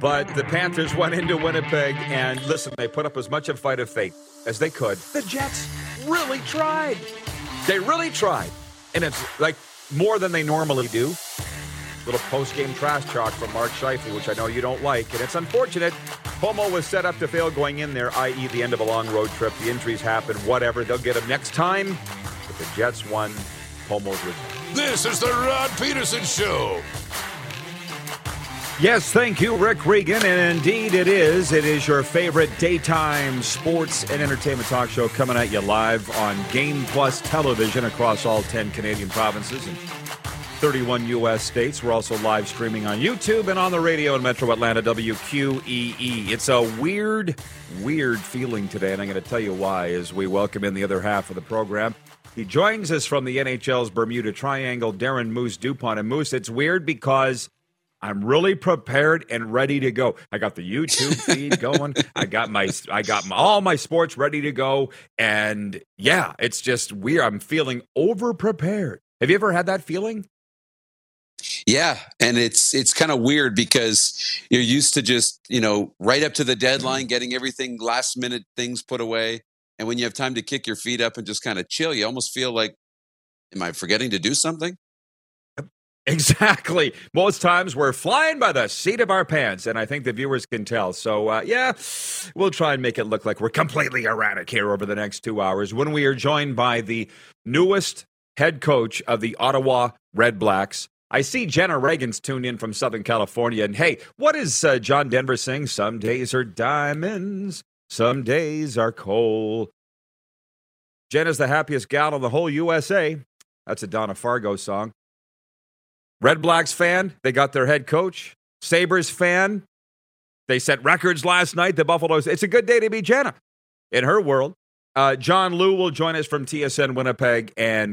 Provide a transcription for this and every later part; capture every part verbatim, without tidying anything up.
But the Panthers went into Winnipeg, and listen, they put up as much a fight of fate as they could. The Jets really tried. They really tried. And it's like more than they normally do. Little post-game trash talk from Mark Scheifele, which I know you don't like, and it's unfortunate. Homo was set up to fail going in there, that is the end of a long road trip. The injuries happen, whatever. They'll get him next time. But the Jets won. Homo's with them. This is the Rod Peterson Show. Yes, thank you, Rick Regan, and indeed it is. It is your favorite daytime sports and entertainment talk show coming at you live on Game Plus Television across all ten Canadian provinces and thirty-one U S states. We're also live streaming on YouTube and on the radio in Metro Atlanta, W Q E E. It's a weird, weird feeling today, and I'm going to tell you why as we welcome in the other half of the program. He joins us from the N H L's Bermuda Triangle, Darren Moose DuPont. And Moose, it's weird because I'm really prepared and ready to go. I got the YouTube feed going. I got my, I got my, all my sports ready to go. And yeah, it's just weird. I'm feeling over prepared. Have you ever had that feeling? Yeah. And it's, it's kind of weird because you're used to just, you know, right up to the deadline, getting everything last minute things put away. And when you have time to kick your feet up and just kind of chill, you almost feel like, am I forgetting to do something? Exactly. Most times we're flying by the seat of our pants, and I think the viewers can tell. So, uh, yeah, we'll try and make it look like we're completely erratic here over the next two hours when we are joined by the newest head coach of the Ottawa REDBLACKS. I see Jenna Reagan's tuned in from Southern California, and hey, what is uh, John Denver saying? Some days are diamonds, some days are coal. Jenna's the happiest gal in the whole U S A. That's a Donna Fargo song. REDBLACKS fan, they got their head coach. Sabres fan, they set records last night. The Buffaloes, it's a good day to be Jenna in her world. Uh, John Lu will join us from T S N Winnipeg. And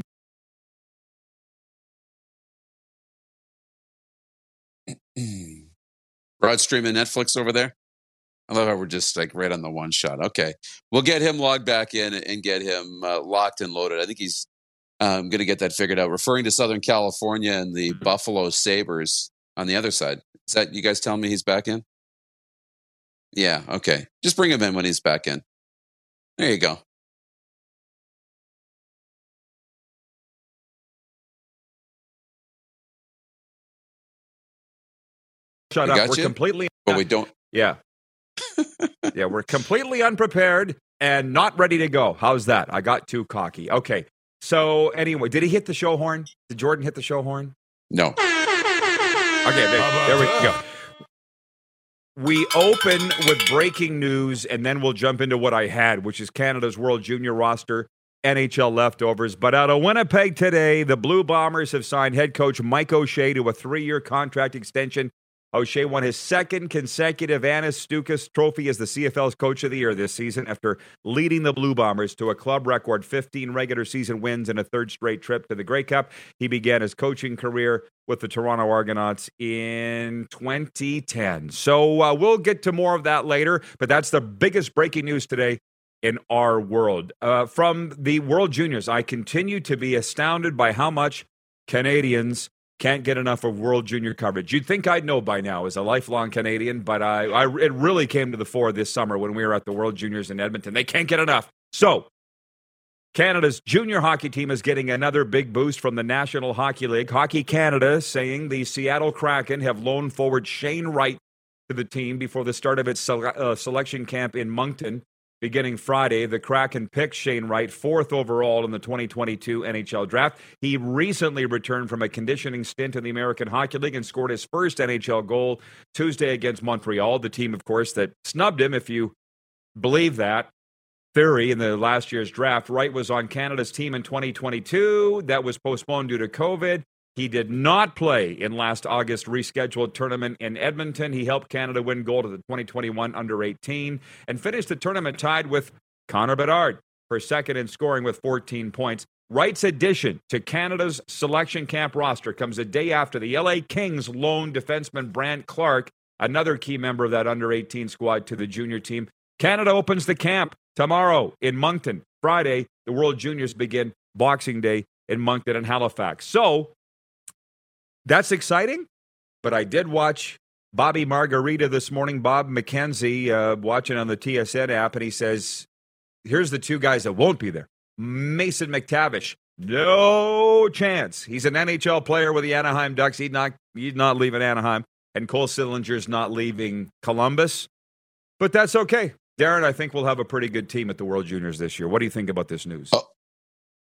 Rod streaming Netflix over there. I love how we're just like right on the one shot. Okay, we'll get him logged back in and get him uh, locked and loaded. I think he's I'm going to get that figured out. Referring to Southern California and the Buffalo Sabres on the other side. Is that you guys telling me he's back in? Yeah, okay. Just bring him in when he's back in. There you go. Shut up. We're you? completely. But we don't. Yeah. Yeah, we're completely unprepared and not ready to go. How's that? I got too cocky. Okay. So, anyway, did he hit the show horn? Did Jordan hit the show horn? No. Okay, there, there we go. We open with breaking news, and then we'll jump into what I had, which is Canada's World Junior roster, N H L leftovers. But out of Winnipeg today, the Blue Bombers have signed head coach Mike O'Shea to a three-year contract extension. O'Shea won his second consecutive Annis Stukas Trophy as the C F L's Coach of the Year this season after leading the Blue Bombers to a club record fifteen regular season wins and a third straight trip to the Grey Cup. He began his coaching career with the Toronto Argonauts in twenty ten. So uh, we'll get to more of that later, but that's the biggest breaking news today in our world. Uh, from the World Juniors, I continue to be astounded by how much Canadians can't get enough of World Junior coverage. You'd think I'd know by now as a lifelong Canadian, but I, I it really came to the fore this summer when we were at the World Juniors in Edmonton. They can't get enough. So, Canada's junior hockey team is getting another big boost from the National Hockey League. Hockey Canada saying the Seattle Kraken have loaned forward Shane Wright to the team before the start of its sele- uh, selection camp in Moncton. Beginning Friday, the Kraken picked Shane Wright fourth overall in the twenty twenty-two N H L draft. He recently returned from a conditioning stint in the American Hockey League and scored his first N H L goal Tuesday against Montreal, the team, of course, that snubbed him, if you believe that theory, in the last year's draft. Wright was on Canada's team in twenty twenty-two. That was postponed due to COVID. He did not play in last August's rescheduled tournament in Edmonton. He helped Canada win gold at the twenty twenty-one under eighteen and finished the tournament tied with Connor Bedard for second in scoring with fourteen points. Wright's addition to Canada's selection camp roster comes a day after the L A Kings loaned defenseman Brant Clark, another key member of that under eighteen squad, to the junior team. Canada opens the camp tomorrow in Moncton. Friday, the World Juniors begin Boxing Day in Moncton and Halifax. So, that's exciting, but I did watch Bobby Margarita this morning, Bob McKenzie, uh, watching on the T S N app, and he says, here's the two guys that won't be there. Mason McTavish, no chance. He's an N H L player with the Anaheim Ducks. He'd not, he'd not leaving Anaheim. And Cole Sillinger's not leaving Columbus. But that's okay. Darren, I think we'll have a pretty good team at the World Juniors this year. What do you think about this news? Oh,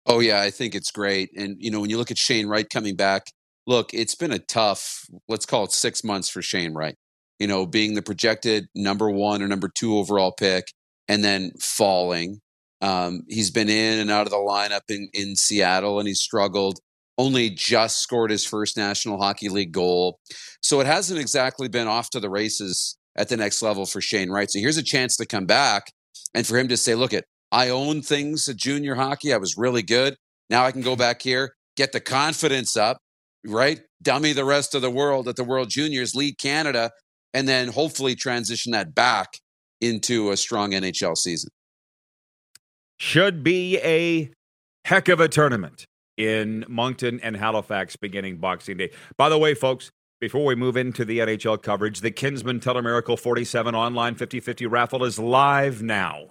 oh yeah, I think it's great. And, you know, when you look at Shane Wright coming back, look, it's been a tough, let's call it six months for Shane Wright, you know, being the projected number one or number two overall pick and then falling. Um, he's been in and out of the lineup in, in Seattle, and he's struggled, only just scored his first National Hockey League goal. So it hasn't exactly been off to the races at the next level for Shane Wright. So here's a chance to come back and for him to say, look, it, I own things at junior hockey. I was really good. Now I can go back here, get the confidence up, right? Dummy the rest of the world at the World Juniors, lead Canada, and then hopefully transition that back into a strong N H L season. Should be a heck of a tournament in Moncton and Halifax beginning Boxing Day. By the way, folks, before we move into the N H L coverage, the Kinsman Telemiracle forty-seven online fifty-fifty raffle is live now.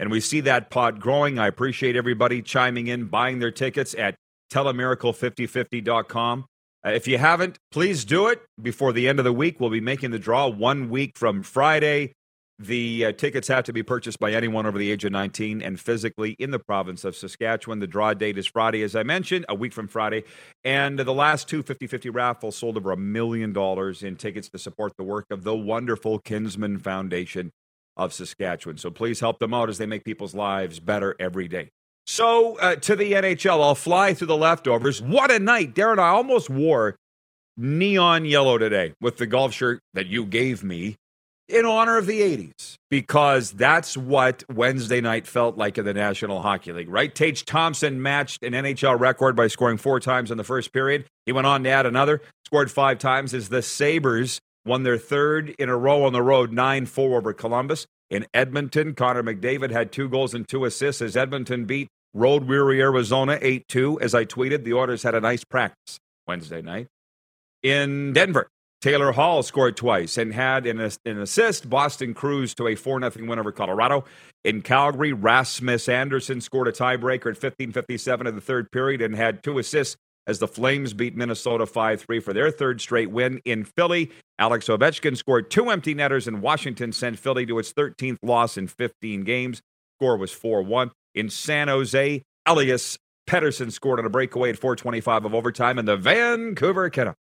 And we see that pot growing. I appreciate everybody chiming in, buying their tickets at telemiracle fifty fifty dot com. Uh, if you haven't, please do it before the end of the week. We'll be making the draw one week from Friday. The uh, tickets have to be purchased by anyone over the age of nineteen and physically in the province of Saskatchewan. The draw date is Friday, as I mentioned, a week from Friday. And the last two fifty-fifty raffles sold over a million dollars in tickets to support the work of the wonderful Kinsman Foundation of Saskatchewan. So please help them out as they make people's lives better every day. So uh, to the N H L, I'll fly through the leftovers. What a night. Darren, I almost wore neon yellow today with the golf shirt that you gave me in honor of the eighties, because that's what Wednesday night felt like in the National Hockey League, right? Tage Thompson matched an N H L record by scoring four times in the first period. He went on to add another, scored five times as the Sabres won their third in a row on the road, nine four over Columbus. In Edmonton, Connor McDavid had two goals and two assists as Edmonton beat road-weary Arizona eight two. As I tweeted, the Oilers had a nice practice Wednesday night. In Denver, Taylor Hall scored twice and had an, an assist. Boston cruised to a four nothing win over Colorado. In Calgary, Rasmus Anderson scored a tiebreaker at fifteen fifty-seven in the third period and had two assists as the Flames beat Minnesota five three for their third straight win. In Philly, Alex Ovechkin scored two empty netters, and Washington sent Philly to its thirteenth loss in fifteen games. Score was four one. In San Jose, Elias Pettersson scored on a breakaway at four twenty-five of overtime, and the Vancouver Canucks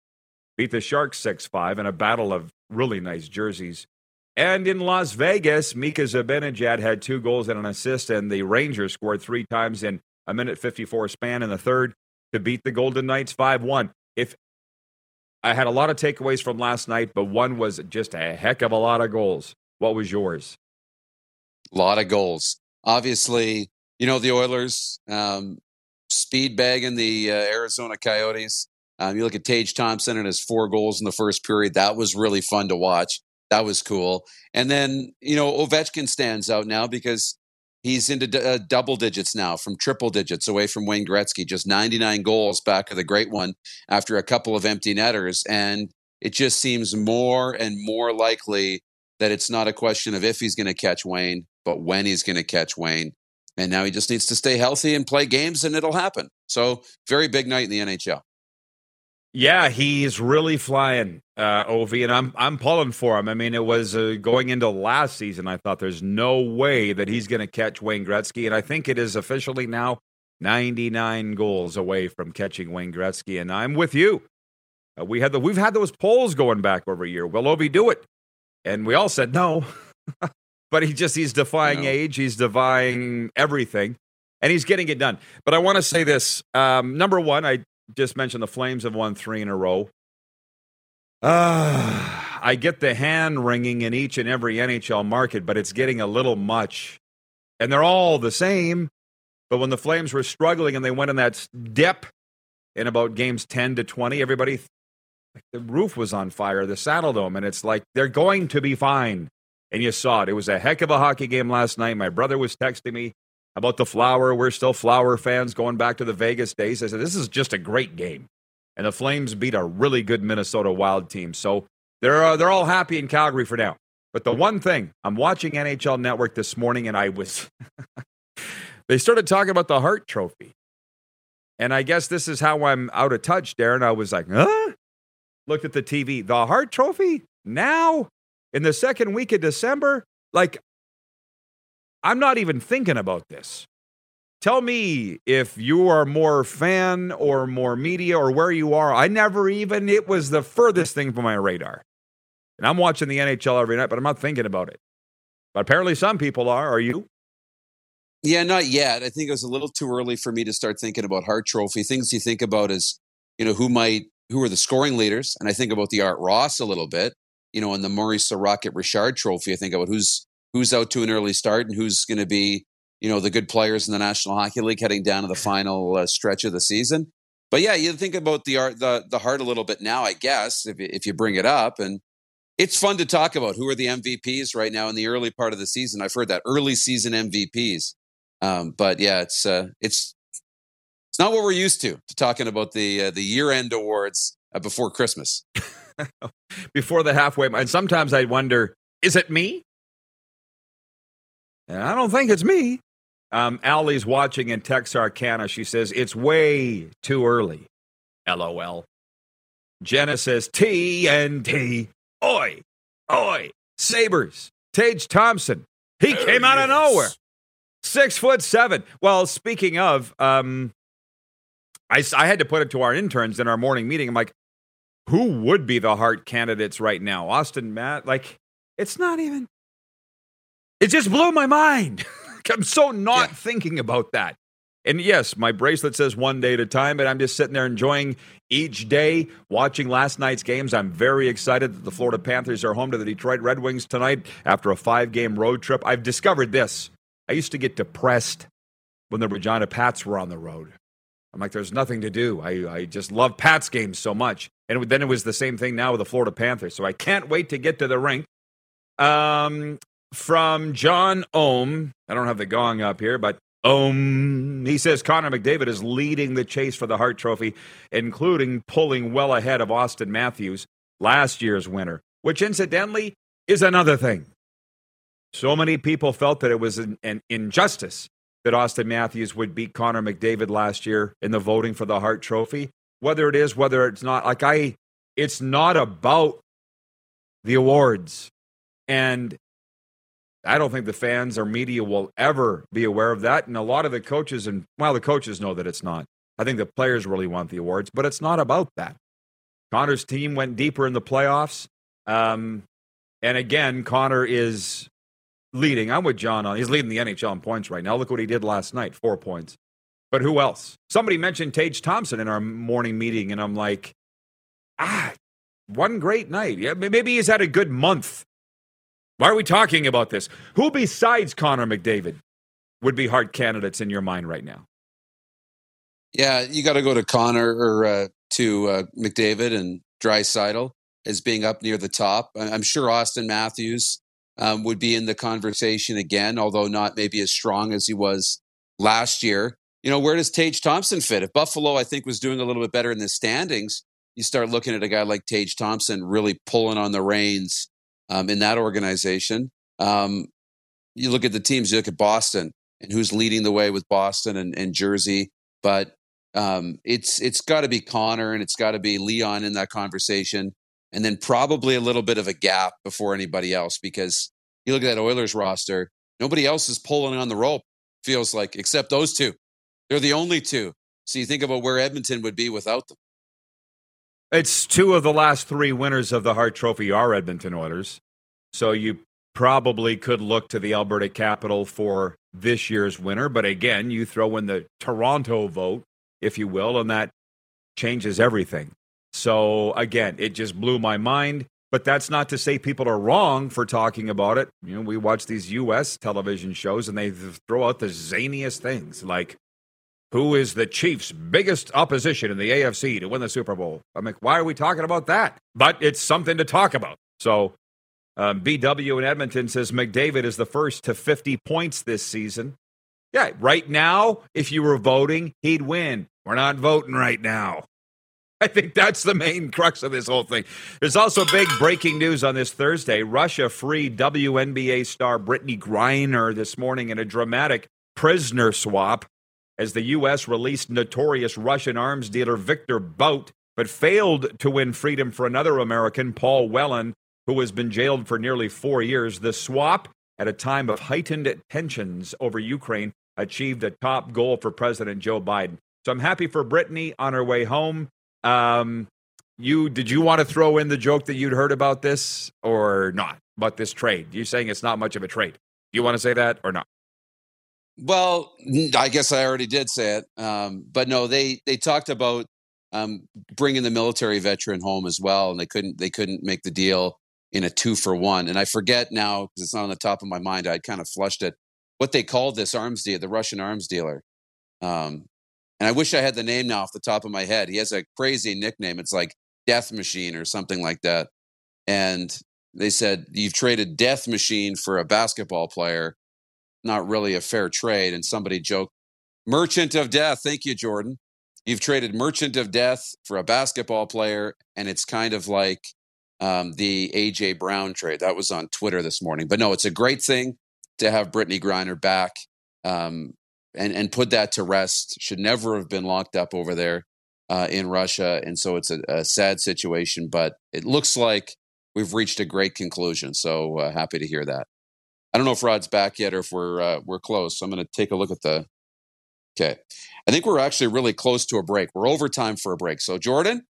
beat the Sharks six five in a battle of really nice jerseys. And in Las Vegas, Mika Zibanejad had two goals and an assist, and the Rangers scored three times in a minute fifty-four span in the third to beat the Golden Knights five one. If I had a lot of takeaways from last night, but one was just a heck of a lot of goals. What was yours? A lot of goals. Obviously, you know, the Oilers, um, speed bagging the uh, Arizona Coyotes. Um, you look at Tage Thompson and his four goals in the first period. That was really fun to watch. That was cool. And then, you know, Ovechkin stands out now because he's into d- uh, double digits now, from triple digits away from Wayne Gretzky, just ninety-nine goals back of the great one after a couple of empty netters. And it just seems more and more likely that it's not a question of if he's going to catch Wayne, but when he's going to catch Wayne. And now he just needs to stay healthy and play games, and it'll happen. So very big night in the N H L. Yeah, he's really flying, uh, Ovi, and I'm I'm pulling for him. I mean, it was uh, going into last season, I thought there's no way that he's going to catch Wayne Gretzky, and I think it is officially now ninety-nine goals away from catching Wayne Gretzky. And I'm with you. Uh, we had the we've had those polls going back over a year. Will Ovi do it? And we all said no, but he just he's defying no. age, he's defying everything, and he's getting it done. But I want to say this: um, number one, I. just mentioned the Flames have won three in a row. Uh, I get the hand wringing in each and every N H L market, but it's getting a little much. And they're all the same. But when the Flames were struggling and they went in that dip in about games ten to twenty, everybody, like the roof was on fire, the Saddle Dome, and it's like they're going to be fine. And you saw it. It was a heck of a hockey game last night. My brother was texting me about the Flower. We're still Flower fans going back to the Vegas days. I said, this is just a great game. And the Flames beat a really good Minnesota Wild team. So They're uh, they're all happy in Calgary for now. But the one thing, I'm watching N H L Network this morning, and I was they started talking about the Hart Trophy. And I guess this is how I'm out of touch, Darren. I was like, huh? Looked at the T V. The Hart Trophy? Now? In the second week of December? Like, I'm not even thinking about this. Tell me if you are more fan or more media or where you are. I never even, it was the furthest thing from my radar. And I'm watching the N H L every night, but I'm not thinking about it. But apparently some people are. Are you? Yeah, not yet. I think it was a little too early for me to start thinking about Hart Trophy. Things you think about is, you know, who might, who are the scoring leaders? And I think about the Art Ross a little bit, you know, and the Murray Sorocket Richard Trophy. I think about who's who's out to an early start and who's going to be, you know, the good players in the National Hockey League heading down to the final uh, stretch of the season. But yeah, you think about the Art, the the Hart a little bit now, I guess, if if you bring it up. And it's fun to talk about who are the M V Ps right now in the early part of the season. I've heard that early season M V Ps. Um, but yeah, it's uh, it's it's not what we're used to to talking about the uh, the year end awards uh, before Christmas, before the halfway. And sometimes I wonder, is it me? And I don't think it's me. Um, Allie's watching in Texarkana. She says it's way too early. LOL. Jenna says T N T. Oi, oi, Sabres. Tage Thompson. He there came out is. of nowhere. Six foot seven. Well, speaking of, um, I, I had to put it to our interns in our morning meeting. I'm like, who would be the Hart candidates right now? Austin Matt, like, it's not even. It just blew my mind. I'm so not yeah. thinking about that. And yes, my bracelet says one day at a time, but I'm just sitting there enjoying each day, watching last night's games. I'm very excited that the Florida Panthers are home to the Detroit Red Wings tonight after a five-game road trip. I've discovered this. I used to get depressed when the Regina Pats were on the road. I'm like, there's nothing to do. I, I just love Pats games so much. And then it was the same thing now with the Florida Panthers. So I can't wait to get to the rink. Um, from John Ohm, I don't have the gong up here, but Ohm, he says Connor McDavid is leading the chase for the Hart Trophy, including pulling well ahead of Austin Matthews, last year's winner, which incidentally is another thing. So many people felt that it was an, an injustice that Austin Matthews would beat Connor McDavid last year in the voting for the Hart Trophy. Whether it is, whether it's not, like I, it's not about the awards. And I don't think the fans or media will ever be aware of that. And a lot of the coaches, and well, the coaches know that it's not. I think the players really want the awards, but it's not about that. Connor's team went deeper in the playoffs. Um, and again, Connor is leading. I'm with John on. He's leading the N H L in points right now. Look what he did last night, four points. But who else? Somebody mentioned Tage Thompson in our morning meeting, and I'm like, ah, one great night. Yeah, maybe he's had a good month. Why are we talking about this? Who besides Connor McDavid would be Hart candidates in your mind right now? Yeah, you got to go to Connor or uh, to uh, McDavid and Draisaitl as being up near the top. I'm sure Austin Matthews Um, would be in the conversation again, although not maybe as strong as he was last year. You know, where does Tage Thompson fit? If Buffalo, I think, was doing a little bit better in the standings, you start looking at a guy like Tage Thompson really pulling on the reins um, in that organization. Um, you look at the teams, you look at Boston and who's leading the way with Boston and, and Jersey, but um, it's it's got to be Connor and it's got to be Leon in that conversation. And then probably a little bit of a gap before anybody else, because you look at that Oilers roster, nobody else is pulling on the rope, feels like, except those two. They're the only two. So you think about where Edmonton would be without them. It's two of the last three winners of the Hart Trophy are Edmonton Oilers. So you probably could look to the Alberta Capital for this year's winner. But again, you throw in the Toronto vote, if you will, and that changes everything. So, again, it just blew my mind. But that's not to say people are wrong for talking about it. You know, we watch these U S television shows, and they throw out the zaniest things, like, who is the Chiefs' biggest opposition in the A F C to win the Super Bowl? I'm like, why are we talking about that? But it's something to talk about. So, um, B W in Edmonton says McDavid is the first to fifty points this season. Yeah, right now, if you were voting, he'd win. We're not voting right now. I think that's the main crux of this whole thing. There's also big breaking news on this Thursday. Russia freed W N B A star Brittany Griner this morning in a dramatic prisoner swap as the U S released notorious Russian arms dealer Victor Bout, but failed to win freedom for another American, Paul Whelan, who has been jailed for nearly four years. The swap, at a time of heightened tensions over Ukraine, achieved a top goal for President Joe Biden. So I'm happy for Brittany on her way home. Um, you did you want to throw in the joke that you'd heard about this or not, about this trade? You're saying it's not much of a trade. Do you want to say that or not? Well, I guess I already did say it. Um, but no, they, they talked about um, bringing the military veteran home as well. And they couldn't, they couldn't make the deal in a two for one. And I forget now, because it's not on the top of my mind. I kind of flushed it, what they called this arms deal, the Russian arms dealer. Um, And I wish I had the name now off the top of my head. He has a crazy nickname. It's like Death Machine or something like that. And they said, you've traded Death Machine for a basketball player. Not really a fair trade. And somebody joked, Merchant of Death. Thank you, Jordan. You've traded Merchant of Death for a basketball player. And it's kind of like um, the A J Brown trade. That was on Twitter this morning. But no, it's a great thing to have Brittany Griner back. Um, And and put that to rest. Should never have been locked up over there uh, in Russia. And so it's a, a sad situation, but it looks like we've reached a great conclusion. So uh, happy to hear that. I don't know if Rod's back yet or if we're uh, we're close. So I'm going to take a look at the. Okay, I think we're actually really close to a break. We're over time for a break. So Jordan,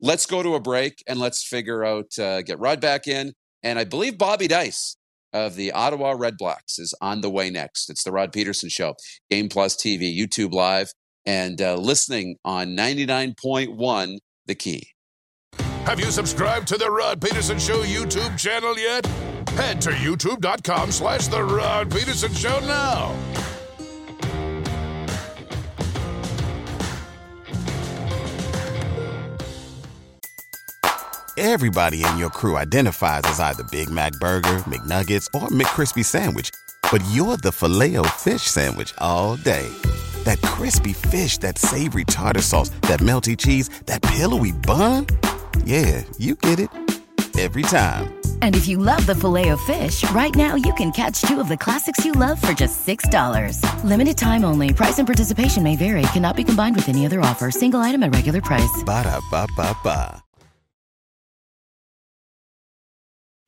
let's go to a break and let's figure out uh, get Rod back in. And I believe Bobby Dyce of the Ottawa REDBLACKS is on the way next. It's the Rod Peterson Show, Game Plus T V, YouTube Live, and uh, listening on ninety-nine point one The Key. Have you subscribed to the Rod Peterson Show YouTube channel yet? Head to youtube.com slash The Rod Peterson Show now. Everybody in your crew identifies as either Big Mac Burger, McNuggets, or McCrispy Sandwich. But you're the Filet-O-Fish Sandwich all day. That crispy fish, that savory tartar sauce, that melty cheese, that pillowy bun. Yeah, you get it. Every time. And if you love the Filet-O-Fish, right now you can catch two of the classics you love for just six dollars. Limited time only. Price and participation may vary. Cannot be combined with any other offer. Single item at regular price. Ba-da-ba-ba-ba.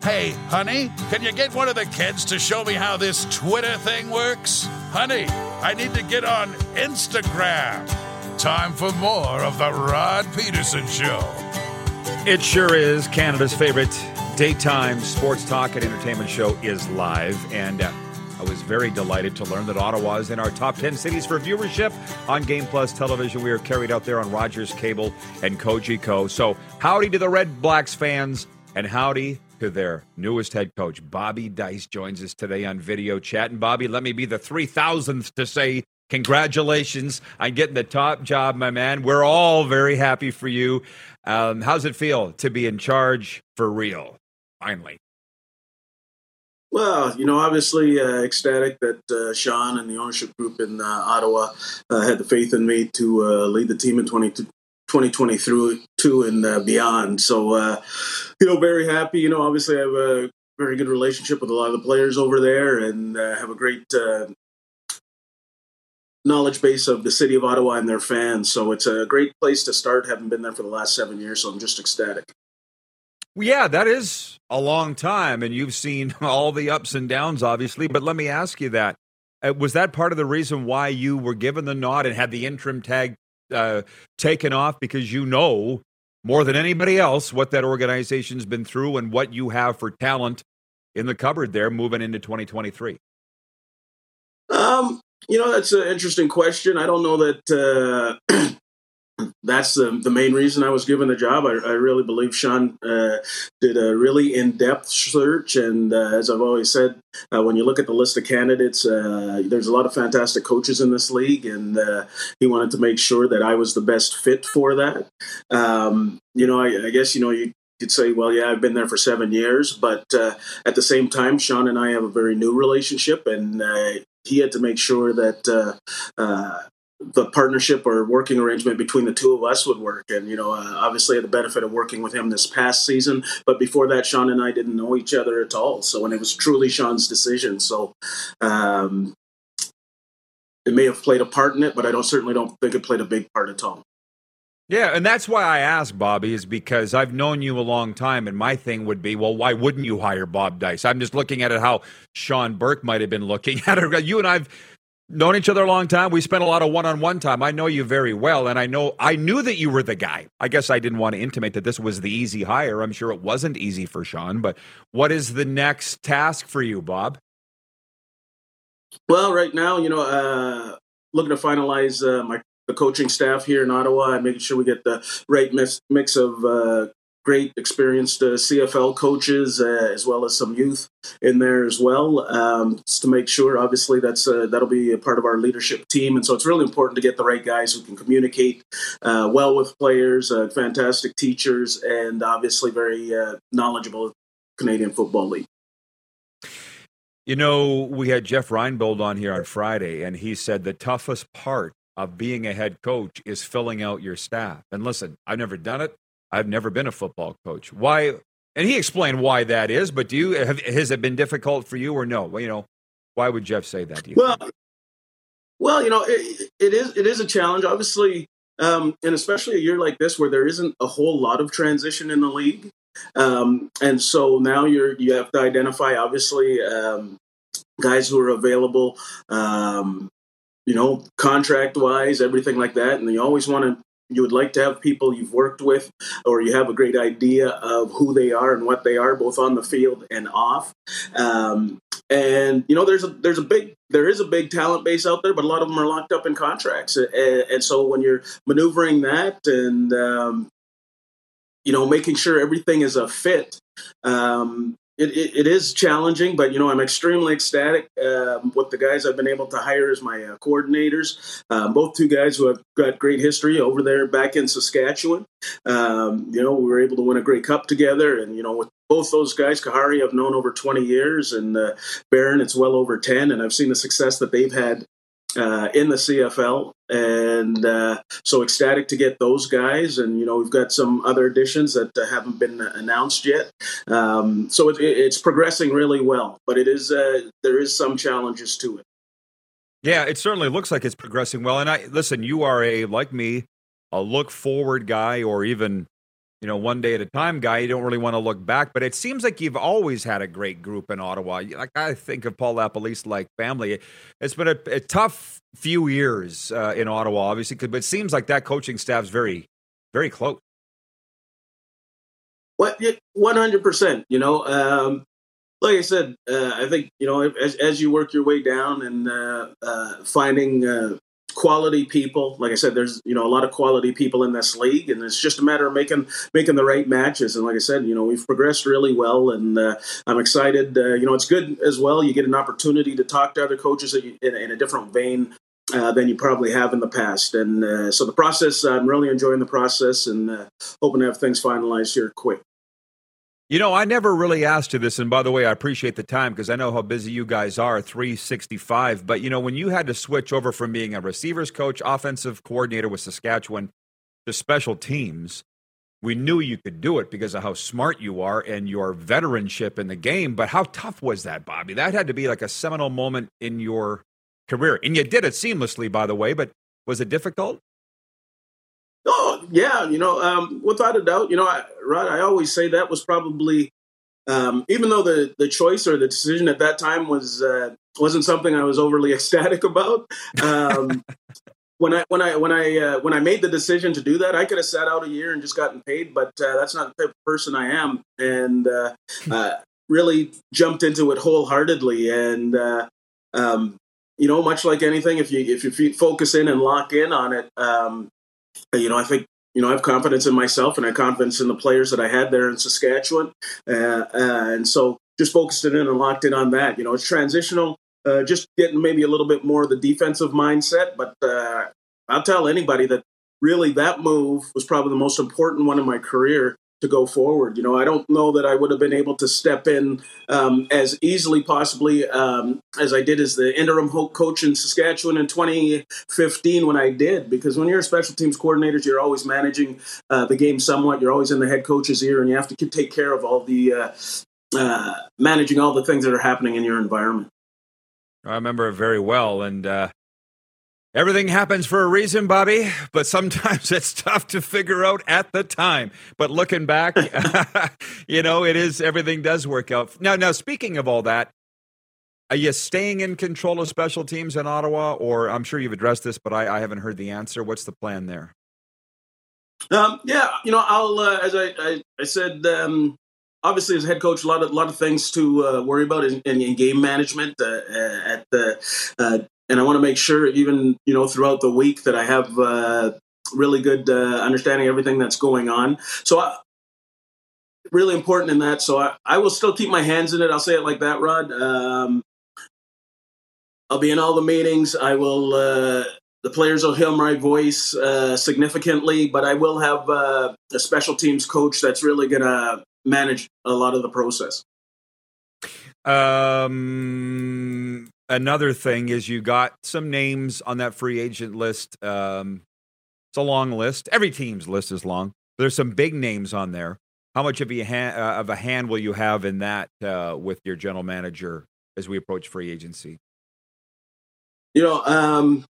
Hey, honey, can you get one of the kids to show me how this Twitter thing works? Honey, I need to get on Instagram. Time for more of the Rod Peterson Show. It sure is. Canada's favorite daytime sports talk and entertainment show is live. And uh, I was very delighted to learn that Ottawa is in our top ten cities for viewership on Game Plus Television. We are carried out there on Rogers Cable and Cogeco. So howdy to the REDBLACKS fans and howdy to their newest head coach. Bobby Dyce joins us today on video chat. And Bobby, let me be the three thousandth to say congratulations on getting the top job, my man. We're all very happy for you. Um, how's it feel to be in charge for real, finally? Well, you know, obviously uh, ecstatic that uh, Sean and the ownership group in uh, Ottawa uh, had the faith in me to uh, lead the team in twenty twenty through two and uh, beyond. So, uh, you know, very happy. You know, obviously I have a very good relationship with a lot of the players over there and uh, have a great uh, knowledge base of the city of Ottawa and their fans. So it's a great place to start. Haven't been there for the last seven years, so I'm just ecstatic. Yeah, that is a long time, and you've seen all the ups and downs, obviously. But let me ask you that. Uh, was that part of the reason why you were given the nod and had the interim tag Uh, taken off, because you know more than anybody else what that organization's been through and what you have for talent in the cupboard there moving into twenty twenty-three? Um, you know, that's an interesting question. I don't know that uh, that's the, the main reason I was given the job. I, I really believe Sean uh, did a really in-depth search. And uh, as I've always said, uh, when you look at the list of candidates, uh, there's a lot of fantastic coaches in this league. And uh, he wanted to make sure that I was the best fit for that. Um, you know, I, I guess, you know, you could say, well, yeah, I've been there for seven years. But uh, at the same time, Sean and I have a very new relationship. And uh, he had to make sure that uh, uh, the partnership or working arrangement between the two of us would work. And, you know, uh, obviously I had the benefit of working with him this past season. But before that, Sean and I didn't know each other at all. So, and it was truly Sean's decision. So um, it may have played a part in it, but I don't certainly don't think it played a big part at all. Yeah, and that's why I asked, Bobby, is because I've known you a long time, and my thing would be, well, why wouldn't you hire Bob Dyce? I'm just looking at it how Sean Burke might have been looking at it. You and I have known each other a long time. We spent a lot of one-on-one time. I know you very well, and I know I knew that you were the guy. I guess I didn't want to intimate that this was the easy hire. I'm sure it wasn't easy for Sean, but what is the next task for you, Bob? Well, right now, you know, uh, looking to finalize uh, my the coaching staff here in Ottawa and making sure we get the right mix, mix of uh, great experienced uh, C F L coaches uh, as well as some youth in there as well, um, just to make sure, obviously, that's uh, that'll be a part of our leadership team. And so it's really important to get the right guys who can communicate uh, well with players, uh, fantastic teachers, and obviously very uh, knowledgeable Canadian Football League. You know, we had Jeff Reinbold on here on Friday, and he said the toughest part of being a head coach is filling out your staff. And listen, I've never done it. I've never been a football coach. Why? And he explained why that is, but do you, have, has it been difficult for you or no? Well, you know, why would Jeff say that? Do you well, think? well, you know, it, it is, it is a challenge, obviously. Um, and especially a year like this where there isn't a whole lot of transition in the league. Um, and so now you're, you have to identify, obviously, um, guys who are available, um, you know, contract-wise, everything like that. And you always want to, you would like to have people you've worked with or you have a great idea of who they are and what they are, both on the field and off. Um, and, you know, there's a, there's a big, there is a big talent base out there, but a lot of them are locked up in contracts. And, and so when you're maneuvering that and, um, you know, making sure everything is a fit, um, It, it, it is challenging, but, you know, I'm extremely ecstatic um, with the guys I've been able to hire as my uh, coordinators, um, both two guys who have got great history over there back in Saskatchewan. Um, you know, we were able to win a great cup together. And, you know, with both those guys, Kahari, I've known over twenty years, and uh, Barron, it's well over ten. And I've seen the success that they've had uh, in the C F L. And uh, so ecstatic to get those guys. And, you know, we've got some other additions that uh, haven't been announced yet. Um, so it, it's progressing really well, but it is uh, there is some challenges to it. Yeah, it certainly looks like it's progressing well. And I listen, you are a, like me, a look forward guy, or even, you know, one day at a time guy. You don't really want to look back, but it seems like you've always had a great group in Ottawa. Like, I think of Paul Lapalisse like family. It's been a, a tough few years uh, in Ottawa, obviously, but it seems like that coaching staff's very, very close. What, one hundred percent, you know, um, like I said, uh, I think, you know, as, as you work your way down and uh, uh, finding uh, quality people, like I said, there's, you know, a lot of quality people in this league, and it's just a matter of making making the right matches. And like I said, you know, we've progressed really well, and uh, I'm excited. Uh, you know, it's good as well. You get an opportunity to talk to other coaches that you, in, in a different vein uh, than you probably have in the past. And uh, so the process, I'm really enjoying the process, and uh, hoping to have things finalized here quick. You know, I never really asked you this, and by the way, I appreciate the time because I know how busy you guys are, three sixty-five, but, you know, when you had to switch over from being a receivers coach, offensive coordinator with Saskatchewan, to special teams, we knew you could do it because of how smart you are and your veteranship in the game, but how tough was that, Bobby? That had to be like a seminal moment in your career, and you did it seamlessly, by the way, but was it difficult? Oh, yeah, you know, um, without a doubt, you know, I, Rod, I always say that was probably, um, even though the, the choice or the decision at that time was uh, wasn't something I was overly ecstatic about. Um, when I when I when I uh, when I made the decision to do that, I could have sat out a year and just gotten paid, but uh, that's not the type of person I am, and uh, uh, really jumped into it wholeheartedly, and uh, um, you know, much like anything, if you if you focus in and lock in on it. Um, You know, I think, you know, I have confidence in myself, and I have confidence in the players that I had there in Saskatchewan. Uh, uh, and so just focused it in and locked in on that. You know, it's transitional, uh, just getting maybe a little bit more of the defensive mindset. But uh, I'll tell anybody that really that move was probably the most important one in my career, to go forward. You know, I don't know that I would have been able to step in um, as easily possibly um, as I did as the interim coach in Saskatchewan in twenty fifteen when I did, because when you're a special teams coordinator, you're always managing uh, the game somewhat. You're always in the head coach's ear, and you have to take care of all the uh, uh, managing all the things that are happening in your environment. I remember it very well, and uh, everything happens for a reason, Bobby, but sometimes it's tough to figure out at the time. But looking back, you know, it is, everything does work out. Now, now, speaking of all that, are you staying in control of special teams in Ottawa? Or I'm sure you've addressed this, but I, I haven't heard the answer. What's the plan there? Um, yeah, you know, I'll, uh, as I, I, I said, um, obviously, as head coach, a lot of lot of things to uh, worry about in, in, in game management. Uh, at the uh, and I want to make sure, even you know, throughout the week, that I have uh, really good uh, understanding of everything that's going on. So, I, really important in that. So, I, I will still keep my hands in it. I'll say it like that, Rod. Um, I'll be in all the meetings. I will. Uh, The players will hear my voice uh, significantly, but I will have uh, a special teams coach that's really going to manage a lot of the process. Um, another thing is you got some names on that free agent list. Um, it's a long list. Every team's list is long. There's some big names on there. How much of, your hand, uh, of a hand will you have in that uh, with your general manager as we approach free agency? You know, um,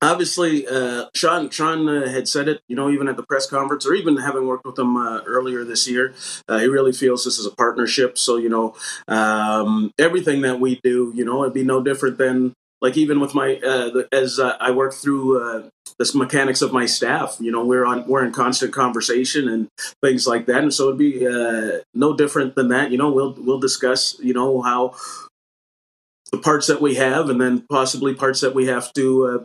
Obviously, uh, Sean Sean uh, had said it, you know, even at the press conference, or even having worked with him uh, earlier this year, uh, he really feels this is a partnership. So, you know, um, everything that we do, you know, it'd be no different than, like, even with my uh, the, as uh, I work through uh, this mechanics of my staff, you know, we're on we're in constant conversation and things like that, and so it'd be uh, no different than that. You know, we'll we'll discuss, you know, how the parts that we have, and then possibly parts that we have to. Uh,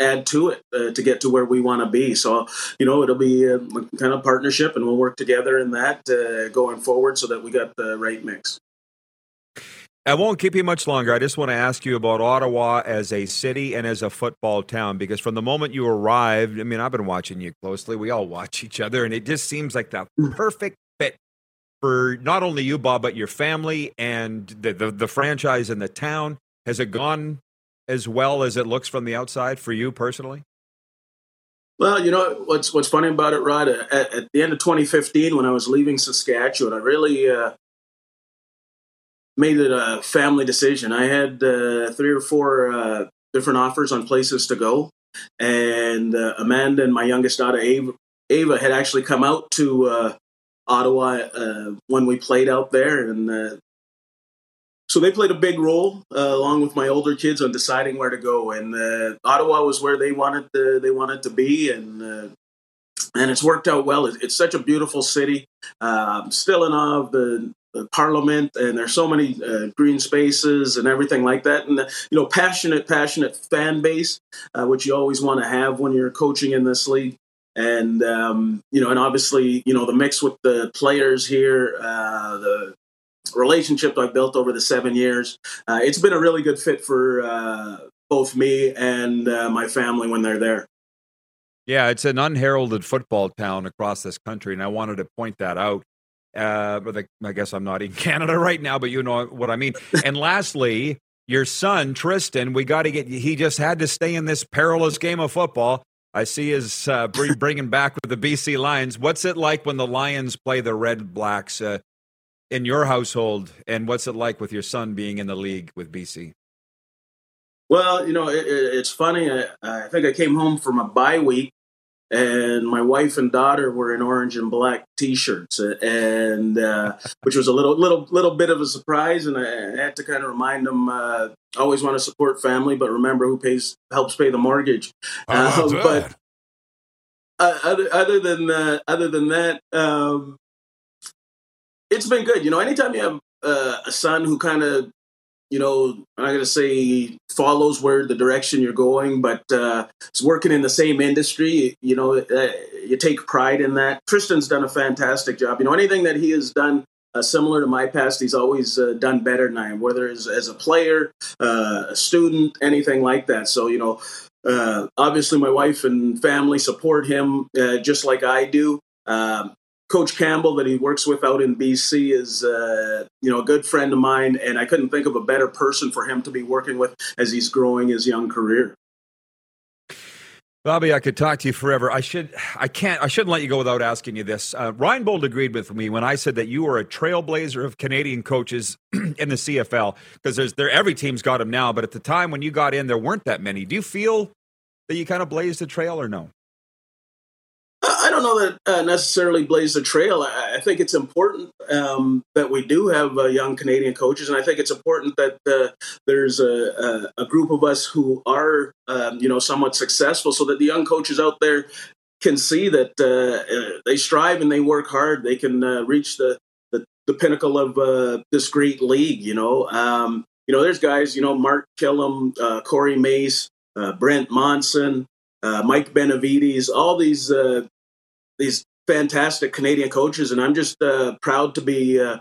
add to it uh, to get to where we want to be. So, you know, it'll be a kind of partnership, and we'll work together in that uh, going forward so that we got the right mix. I won't keep you much longer. I just want to ask you about Ottawa as a city and as a football town, because from the moment you arrived, I mean, I've been watching you closely. We all watch each other, and it just seems like the perfect fit for not only you, Bob, but your family and the, the, the franchise and the town. Has it gone as well as it looks from the outside for you personally? Well, you know, what's what's funny about it, Rod, at, at the end of twenty fifteen, when I was leaving Saskatchewan, I really uh, made it a family decision. I had uh, three or four uh, different offers on places to go. And uh, Amanda and my youngest daughter, Ava, Ava had actually come out to uh, Ottawa uh, when we played out there. And uh, So they played a big role, uh, along with my older kids, on deciding where to go, and uh, Ottawa was where they wanted to, they wanted to be, and uh, and it's worked out well. It's, it's such a beautiful city. Uh, I'm still in awe of the, the Parliament, and there's so many uh, green spaces and everything like that, and uh, you know, passionate, passionate fan base, uh, which you always want to have when you're coaching in this league, and um, you know, and obviously, you know, the mix with the players here, uh, the relationship I've built over the seven years. Uh, it's been a really good fit for uh, both me and uh, my family when they're there. Yeah, it's an unheralded football town across this country, and I wanted to point that out. Uh, but the, I guess I'm not in Canada right now, but you know what I mean. And lastly, your son, Tristan, we got to get, he just had to stay in this perilous game of football. I see his uh, bringing back with the B C Lions. What's it like when the Lions play the Red Blacks? Uh, in your household, and what's it like with your son being in the league with B C? Well, you know, it, it, it's funny. I, I think I came home from a bye week, and my wife and daughter were in orange and black T-shirts, and uh, which was a little, little, little bit of a surprise. And I, I had to kind of remind them: uh, always want to support family, but remember who pays helps pay the mortgage. Oh, uh, but uh, other, other than uh, other than that. Um, It's been good. You know, anytime you have uh, a son who kind of, you know, I'm not going to say follows where the direction you're going, but uh, is working in the same industry, you know, uh, you take pride in that. Tristan's done a fantastic job. You know, anything that he has done uh, similar to my past, he's always uh, done better than I am, whether it's as a player, uh, a student, anything like that. So, you know, uh, obviously my wife and family support him uh, just like I do. Um, Coach Campbell that he works with out in B C is, uh, you know, a good friend of mine, and I couldn't think of a better person for him to be working with as he's growing his young career. Bobby, I could talk to you forever. I should, I can't, I shouldn't let you go without asking you this. Uh, Reinbold agreed with me when I said that you were a trailblazer of Canadian coaches in the C F L, because there's there every team's got them now, but at the time when you got in, there weren't that many. Do you feel that you kind of blazed a trail or no? I don't know that uh, necessarily blaze the trail. I, I think it's important um, that we do have uh, young Canadian coaches, and I think it's important that uh, there's a, a, a group of us who are, um, you know, somewhat successful, so that the young coaches out there can see that uh, uh, they strive and they work hard. They can uh, reach the, the the pinnacle of uh, this great league. You know, um, you know, there's guys, you know, Mark Killam, uh, Corey Mace, uh, Brent Monson, uh, Mike Benavides, all these. Uh, These fantastic Canadian coaches, and I'm just uh, proud to be uh,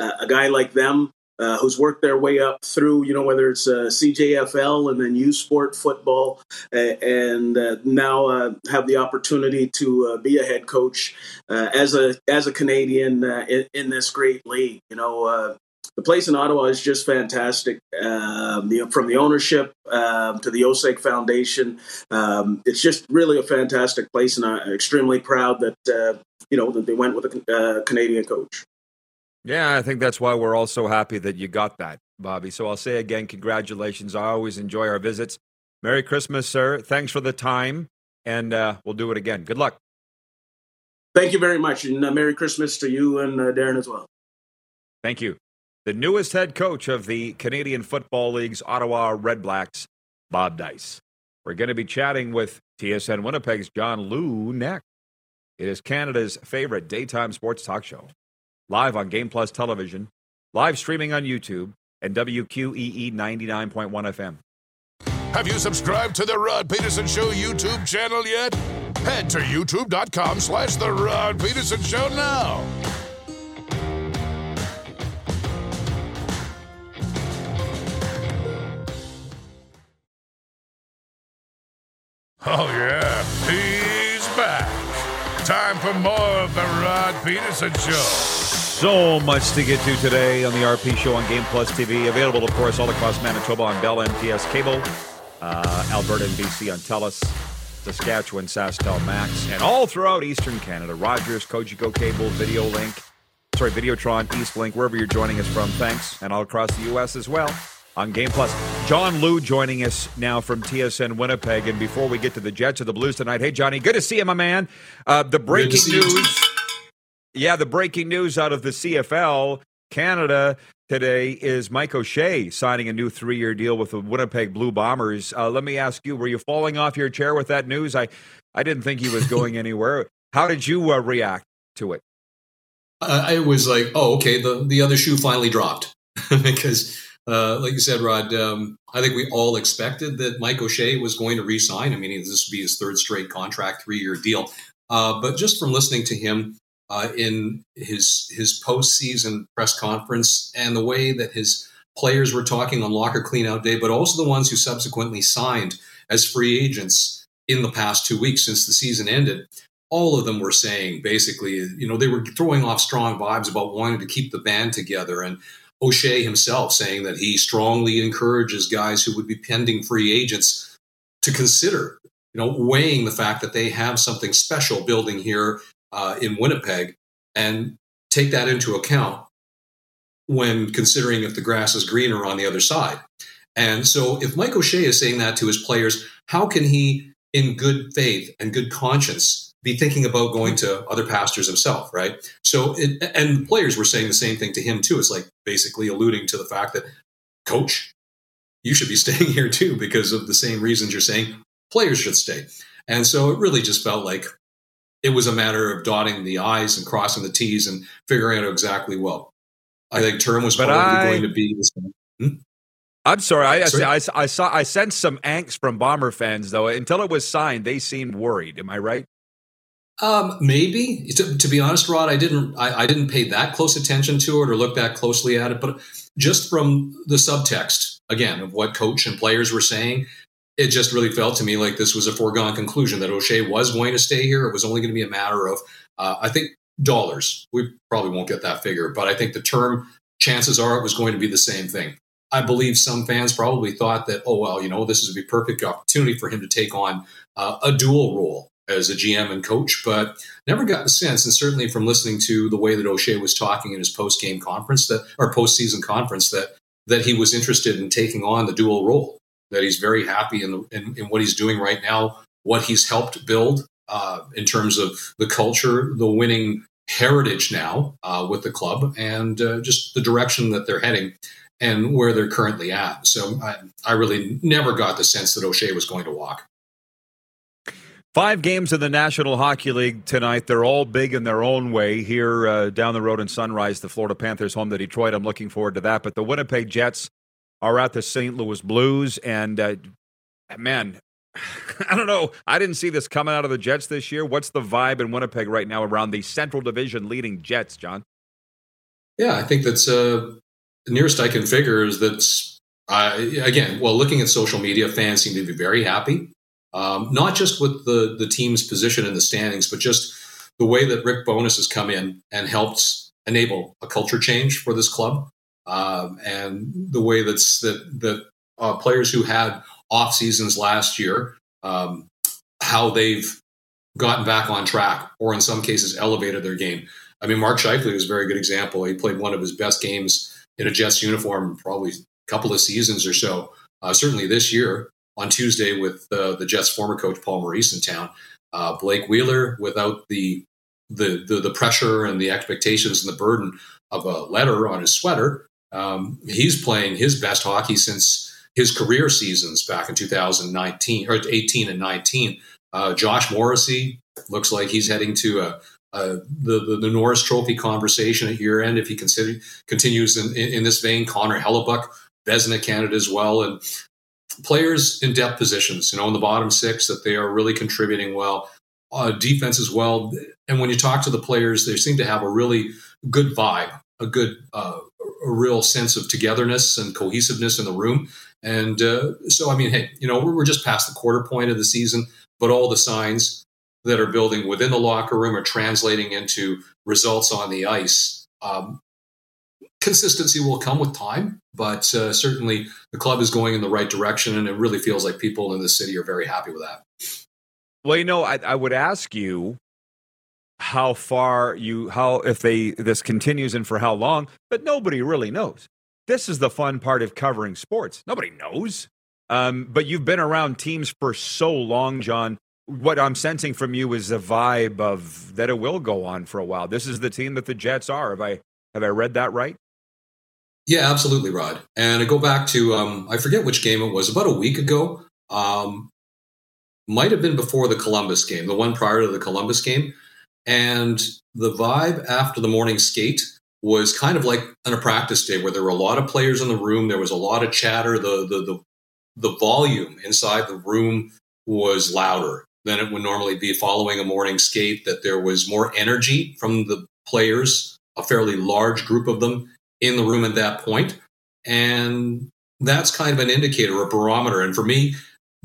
a guy like them uh, who's worked their way up through, you know, whether it's uh, C J F L and then U Sport football, uh, and uh, now uh, have the opportunity to uh, be a head coach uh, as a as a Canadian uh, in, in this great league. You know, uh, the place in Ottawa is just fantastic. Um, you know, from the ownership um, to the O S E C Foundation, um, it's just really a fantastic place, and I'm extremely proud that uh, you know that they went with a uh, Canadian coach. Yeah, I think that's why we're all so happy that you got that, Bobby. So I'll say again, congratulations. I always enjoy our visits. Merry Christmas, sir. Thanks for the time, and uh, we'll do it again. Good luck. Thank you very much, and uh, Merry Christmas to you and uh, Darren as well. Thank you. The newest head coach of the Canadian Football League's Ottawa REDBLACKS, Bob Dyce. We're going to be chatting with T S N Winnipeg's John Lu next. It is Canada's favorite daytime sports talk show. Live on Game Plus Television, live streaming on YouTube, and W Q E E ninety-nine point one F M. Have you subscribed to the Rod Peterson Show YouTube channel yet? Head to youtube.com slash The Rod Peterson Show now. Oh, yeah. He's back. Time for more of the Rod Peterson Show. So much to get to today on the R P Show on Game Plus T V. Available, of course, all across Manitoba on Bell M T S Cable, uh, Alberta and B C on TELUS, Saskatchewan, SaskTel Max, and all throughout Eastern Canada. Rogers, Cogeco Cable, Videolink, sorry, Videotron, Eastlink, wherever you're joining us from. Thanks. And all across the U S as well. On Game Plus, John Lu joining us now from T S N Winnipeg. And before we get to the Jets or the Blues tonight, hey, Johnny, good to see you, my man. Uh, the breaking news. Yeah, the breaking news out of the C F L Canada today is Mike O'Shea signing a new three-year deal with the Winnipeg Blue Bombers. Uh, let me ask you, were you falling off your chair with that news? I, I didn't think he was going anywhere. How did you uh, react to it? Uh, I was like, oh, okay, the, the other shoe finally dropped because... Uh, like you said, Rod, um, I think we all expected that Mike O'Shea was going to re-sign. I mean, this would be his third straight contract, three-year deal. Uh, but just from listening to him uh, in his his postseason press conference and the way that his players were talking on locker cleanout day, but also the ones who subsequently signed as free agents in the past two weeks since the season ended, all of them were saying basically, you know, they were throwing off strong vibes about wanting to keep the band together, and O'Shea himself saying that he strongly encourages guys who would be pending free agents to consider, you know, weighing the fact that they have something special building here uh, in Winnipeg, and take that into account when considering if the grass is greener on the other side. And so if Mike O'Shea is saying that to his players, how can he, in good faith and good conscience, be thinking about going to other pastors himself, right? So, it, and the players were saying the same thing to him too. It's like basically alluding to the fact that, coach, you should be staying here too because of the same reasons you're saying players should stay. And so it really just felt like it was a matter of dotting the I's and crossing the T's and figuring out exactly, well, I think term was probably I... going to be this one. Hmm? I'm sorry. I, I, I saw, I sensed some angst from Bomber fans though. Until it was signed, they seemed worried. Am I right? Um, maybe to, to be honest, Rod, I didn't, I, I didn't pay that close attention to it or look that closely at it, but just from the subtext again, of what coach and players were saying, it just really felt to me like this was a foregone conclusion that O'Shea was going to stay here. It was only going to be a matter of, uh, I think dollars. We probably won't get that figure, but I think the term, chances are it was going to be the same thing. I believe some fans probably thought that, oh, well, you know, this is a perfect opportunity for him to take on uh, a dual role as a G M and coach, but never got the sense, and certainly from listening to the way that O'Shea was talking in his post-game conference, that or post-season conference, that that he was interested in taking on the dual role, that he's very happy in, the, in, in what he's doing right now, what he's helped build uh, in terms of the culture, the winning heritage now uh, with the club, and uh, just the direction that they're heading and where they're currently at. So I, I really never got the sense that O'Shea was going to walk. Five games in the National Hockey League tonight. They're all big in their own way. Here uh, down the road in Sunrise, the Florida Panthers home to Detroit. I'm looking forward to that. But the Winnipeg Jets are at the Saint Louis Blues. And, uh, man, I don't know. I didn't see this coming out of the Jets this year. What's the vibe in Winnipeg right now around the Central Division leading Jets, John? Yeah, I think that's uh, the nearest I can figure is that, uh, again, well, looking at social media, fans seem to be very happy. Um, not just with the, the team's position in the standings, but just the way that Rick Bowness has come in and helped enable a culture change for this club. Um, and the way that's that, that uh, players who had off seasons last year, um, how they've gotten back on track, or in some cases elevated their game. I mean, Mark Scheifele was a very good example. He played one of his best games in a Jets uniform, probably a couple of seasons or so, uh, certainly this year. On Tuesday with uh, the Jets' former coach Paul Maurice in town, uh, Blake Wheeler, without the, the the the pressure and the expectations and the burden of a letter on his sweater, um, he's playing his best hockey since his career seasons back in two thousand nineteen or eighteen and nineteen. Uh, Josh Morrissey looks like he's heading to a, a the, the the Norris Trophy conversation at year end if he consider, continues in, in, in this vein. Connor Hellebuck, Vezina candidate as well, and players in depth positions, you know, in the bottom six, that they are really contributing well, uh, defense as well. And when you talk to the players, they seem to have a really good vibe, a good, uh, a real sense of togetherness and cohesiveness in the room. And uh, so, I mean, hey, you know, we're just past the quarter point of the season, but all the signs that are building within the locker room are translating into results on the ice. Um, Consistency will come with time, but uh, certainly the club is going in the right direction, and it really feels like people in the city are very happy with that. Well, you know, I, I would ask you how far you, how if they this continues and for how long, but nobody really knows. This is the fun part of covering sports. Nobody knows, um, but you've been around teams for so long, John. What I'm sensing from you is the vibe of that it will go on for a while. This is the team that the Jets are. Have I have I read that right? Yeah, absolutely, Rod. And I go back to, um, I forget which game it was, about a week ago. Um, might have been before the Columbus game, the one prior to the Columbus game. And the vibe after the morning skate was kind of like on a practice day where there were a lot of players in the room. There was a lot of chatter. The the the, the volume inside the room was louder than it would normally be following a morning skate, that there was more energy from the players, a fairly large group of them, in the room at that point. And that's kind of an indicator, a barometer. And for me,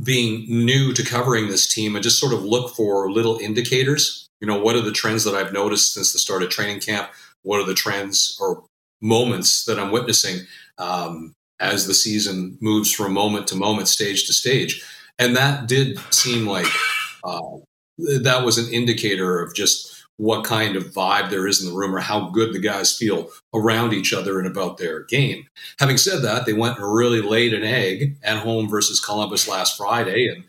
being new to covering this team, I just sort of look for little indicators. You know, what are the trends that I've noticed since the start of training camp? What are the trends or moments that I'm witnessing um, as the season moves from moment to moment, stage to stage? And that did seem like uh, that was an indicator of just what kind of vibe there is in the room, or how good the guys feel around each other and about their game. Having said that, they went and really laid an egg at home versus Columbus last Friday. And,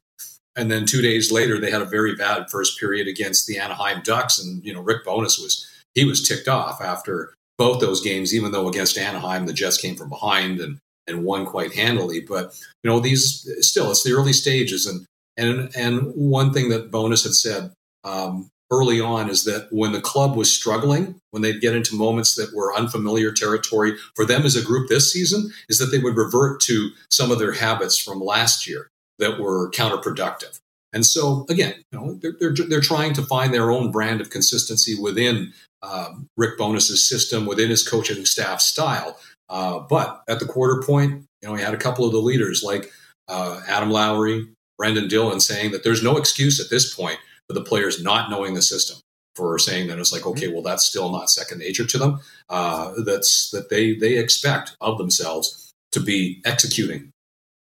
and then two days later, they had a very bad first period against the Anaheim Ducks. And, you know, Rick Bowness was, he was ticked off after both those games, even though against Anaheim, the Jets came from behind and, and won quite handily. But, you know, these still, it's the early stages. And, and, and one thing that Bowness had said, um, early on, is that when the club was struggling, when they'd get into moments that were unfamiliar territory for them as a group this season, is that they would revert to some of their habits from last year that were counterproductive. And so, again, you know, they're, they're, they're trying to find their own brand of consistency within um, Rick Bowness's system, within his coaching staff style. Uh, but at the quarter point, you know, he had a couple of the leaders like uh, Adam Lowry, Brendan Dillon, saying that there's no excuse at this point for the players not knowing the system. for saying that. It's like, okay, well, that's still not second nature to them. Uh, that's that they they expect of themselves to be executing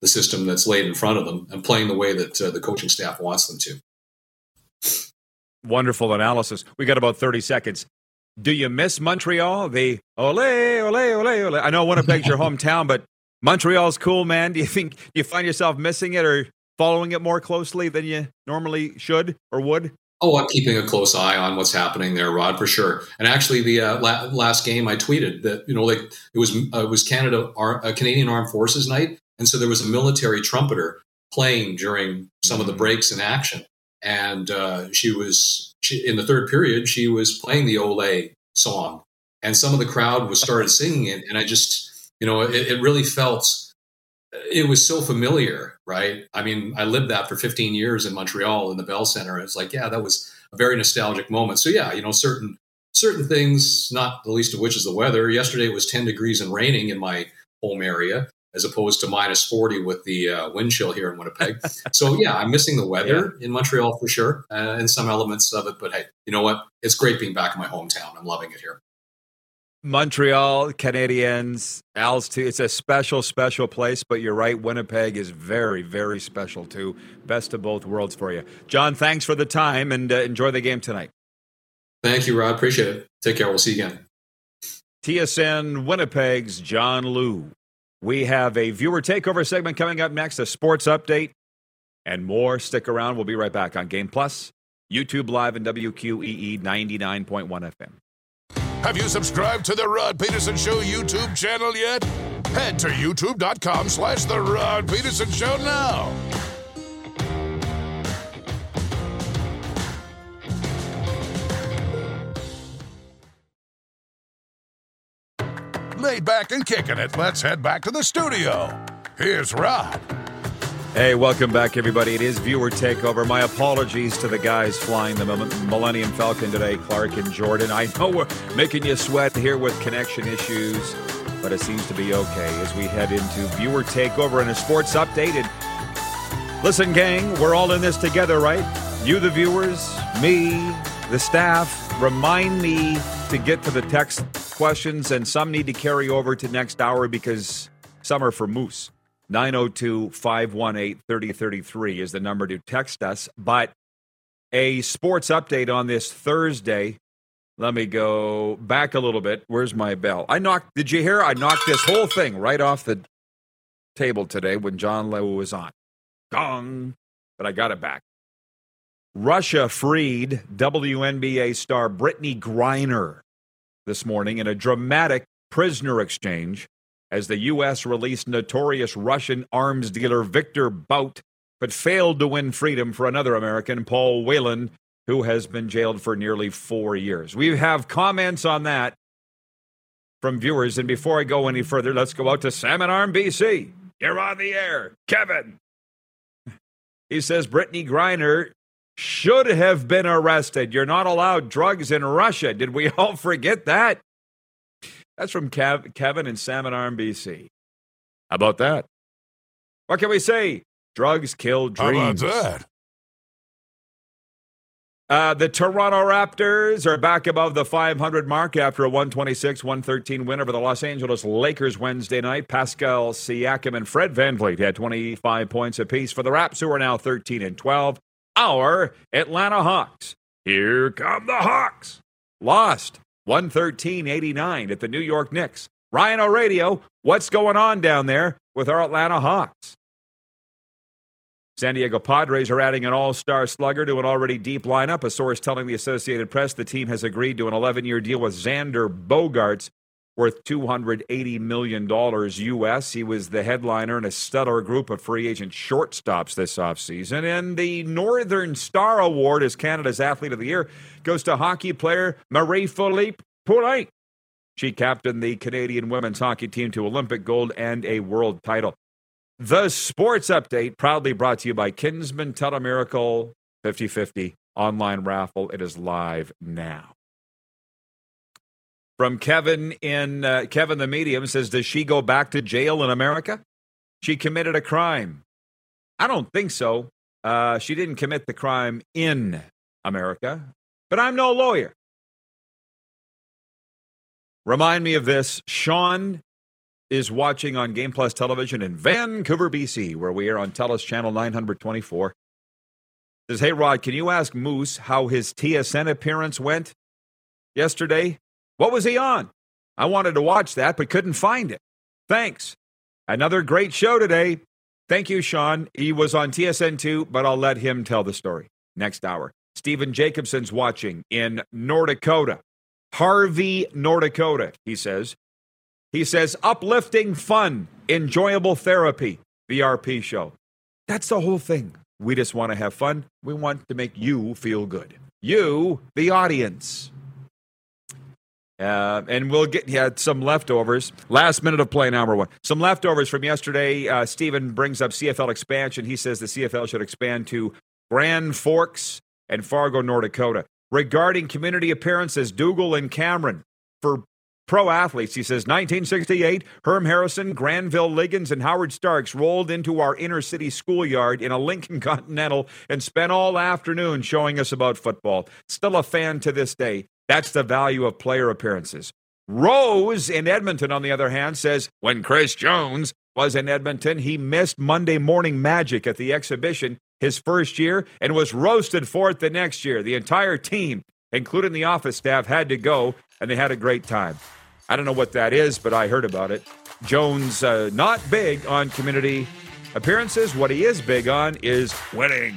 the system that's laid in front of them and playing the way that uh, the coaching staff wants them to. Wonderful analysis. We got about thirty seconds. Do you miss Montreal? The ole, ole, ole, ole. I know Winnipeg's your hometown, but Montreal's cool, man. Do you think do you find yourself missing it or following it more closely than you normally should or would? Oh, I'm keeping a close eye on what's happening there, Rod, for sure. And actually, the uh, la- last game I tweeted that, you know, like it was uh, it was Canada Ar- uh, Canadian Armed Forces night, and so there was a military trumpeter playing during some of the breaks in action, and uh, she was she, in the third period. She was playing the Ole song, and some of the crowd was started singing it, and I just, you know, it, it really felt. It was so familiar, right? I mean, I lived that for fifteen years in Montreal in the Bell Center. It's like, yeah, that was a very nostalgic moment. So yeah, you know, certain certain things, not the least of which is the weather. Yesterday it was ten degrees and raining in my home area, as opposed to minus forty with the uh, wind chill here in Winnipeg. So yeah, I'm missing the weather yeah. in Montreal for sure, uh, and some elements of it. But hey, you know what? It's great being back in my hometown. I'm loving it here. Montreal, Canadiens, Al's too. It's a special, special place, but you're right. Winnipeg is very, very special too. Best of both worlds for you. John, thanks for the time and uh, enjoy the game tonight. Thank you, Rod. Appreciate it. Take care. We'll see you again. T S N Winnipeg's John Lu. We have a viewer takeover segment coming up next, a sports update, and more. Stick around. We'll be right back on Game Plus, YouTube Live, and W Q E E ninety-nine point one F M. Have you subscribed to The Rod Peterson Show YouTube channel yet? Head to youtube.com slash The Rod Peterson Show now. Laid back and kicking it. Let's head back to the studio. Here's Rod. Hey, welcome back, everybody. It is Viewer Takeover. My apologies to the guys flying the Millennium Falcon today, Clark and Jordan. I know we're making you sweat here with connection issues, but it seems to be okay as we head into Viewer Takeover and a sports update. And listen, gang, we're all in this together, right? You, the viewers, me, the staff. Remind me to get to the text questions, and some need to carry over to next hour because some are for Moose. nine oh two, five one eight, three oh three three is the number to text us. But a sports update on this Thursday. Let me go back a little bit. Where's my bell? I knocked, did you hear? I knocked this whole thing right off the table today when John Lu was on. Gong. But I got it back. Russia freed W N B A star Brittany Griner this morning in a dramatic prisoner exchange, as the U S released notorious Russian arms dealer Victor Bout, but failed to win freedom for another American, Paul Whelan, who has been jailed for nearly four years. We have comments on that from viewers. And before I go any further, let's go out to Salmon Arm, B C. You're on the air, Kevin. He says Brittany Griner should have been arrested. You're not allowed drugs in Russia. Did we all forget that? That's from Cav- Kevin in Salmon Arm, B C. How about that? What can we say? Drugs kill dreams. How about that? Uh, the Toronto Raptors are back above the five hundred mark after a one twenty-six, one thirteen win over the Los Angeles Lakers Wednesday night. Pascal Siakam and Fred VanVleet had twenty-five points apiece for the Raps, who are now thirteen and twelve. Our Atlanta Hawks. Here come the Hawks. Lost one thirteen eighty-nine at the New York Knicks. Ryan O'Radio, what's going on down there with our Atlanta Hawks? San Diego Padres are adding an all-star slugger to an already deep lineup. A source telling the Associated Press the team has agreed to an eleven-year deal with Xander Bogaerts worth two hundred eighty million dollars U S. He was the headliner in a stellar group of free agent shortstops this offseason. And the Northern Star Award as Canada's Athlete of the Year goes to hockey player Marie-Philippe Poulin. She captained the Canadian women's hockey team to Olympic gold and a world title. The Sports Update, proudly brought to you by Kinsman Telemiracle fifty-fifty online raffle. It is live now. From Kevin in uh, Kevin the Medium says, does she go back to jail in America? She committed a crime. I don't think so. Uh, she didn't commit the crime in America, but I'm no lawyer. Remind me of this. Sean is watching on Game Plus Television in Vancouver, B C, where we are on TELUS Channel nine twenty-four. Says, hey, Rod, can you ask Moose how his T S N appearance went yesterday? What was he on? I wanted to watch that, but couldn't find it. Thanks. Another great show today. Thank you, Sean. He was on T S N two, but I'll let him tell the story next hour. Steven Jacobson's watching in North Dakota. Harvey, North Dakota, he says. He says, uplifting, fun, enjoyable therapy, V R P show. That's the whole thing. We just want to have fun. We want to make you feel good. You, the audience. Uh, and we'll get yeah, some leftovers. Last minute of play in hour one. Some leftovers from yesterday. Uh, Steven brings up C F L expansion. He says the C F L should expand to Grand Forks and Fargo, North Dakota. Regarding community appearances, Dougal and Cameron. For pro athletes, he says, nineteen sixty-eight, Herm Harrison, Granville Liggins, and Howard Starks rolled into our inner-city schoolyard in a Lincoln Continental and spent all afternoon showing us about football. Still a fan to this day. That's the value of player appearances. Rose in Edmonton, on the other hand, says, when Chris Jones was in Edmonton, he missed Monday morning magic at the exhibition his first year, and was roasted for it the next year. The entire team, including the office staff, had to go, and they had a great time. I don't know what that is, but I heard about it. Jones, uh, not big on community appearances. What he is big on is winning.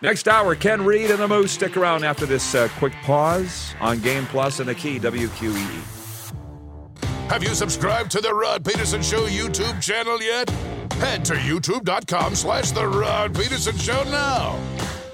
Next hour, Ken Reed and the Moose. Stick around after this uh, quick pause on Game Plus and the Key W Q E E. Have you subscribed to the Rod Peterson Show YouTube channel yet? Head to youtube dot com slash The Rod Peterson Show now.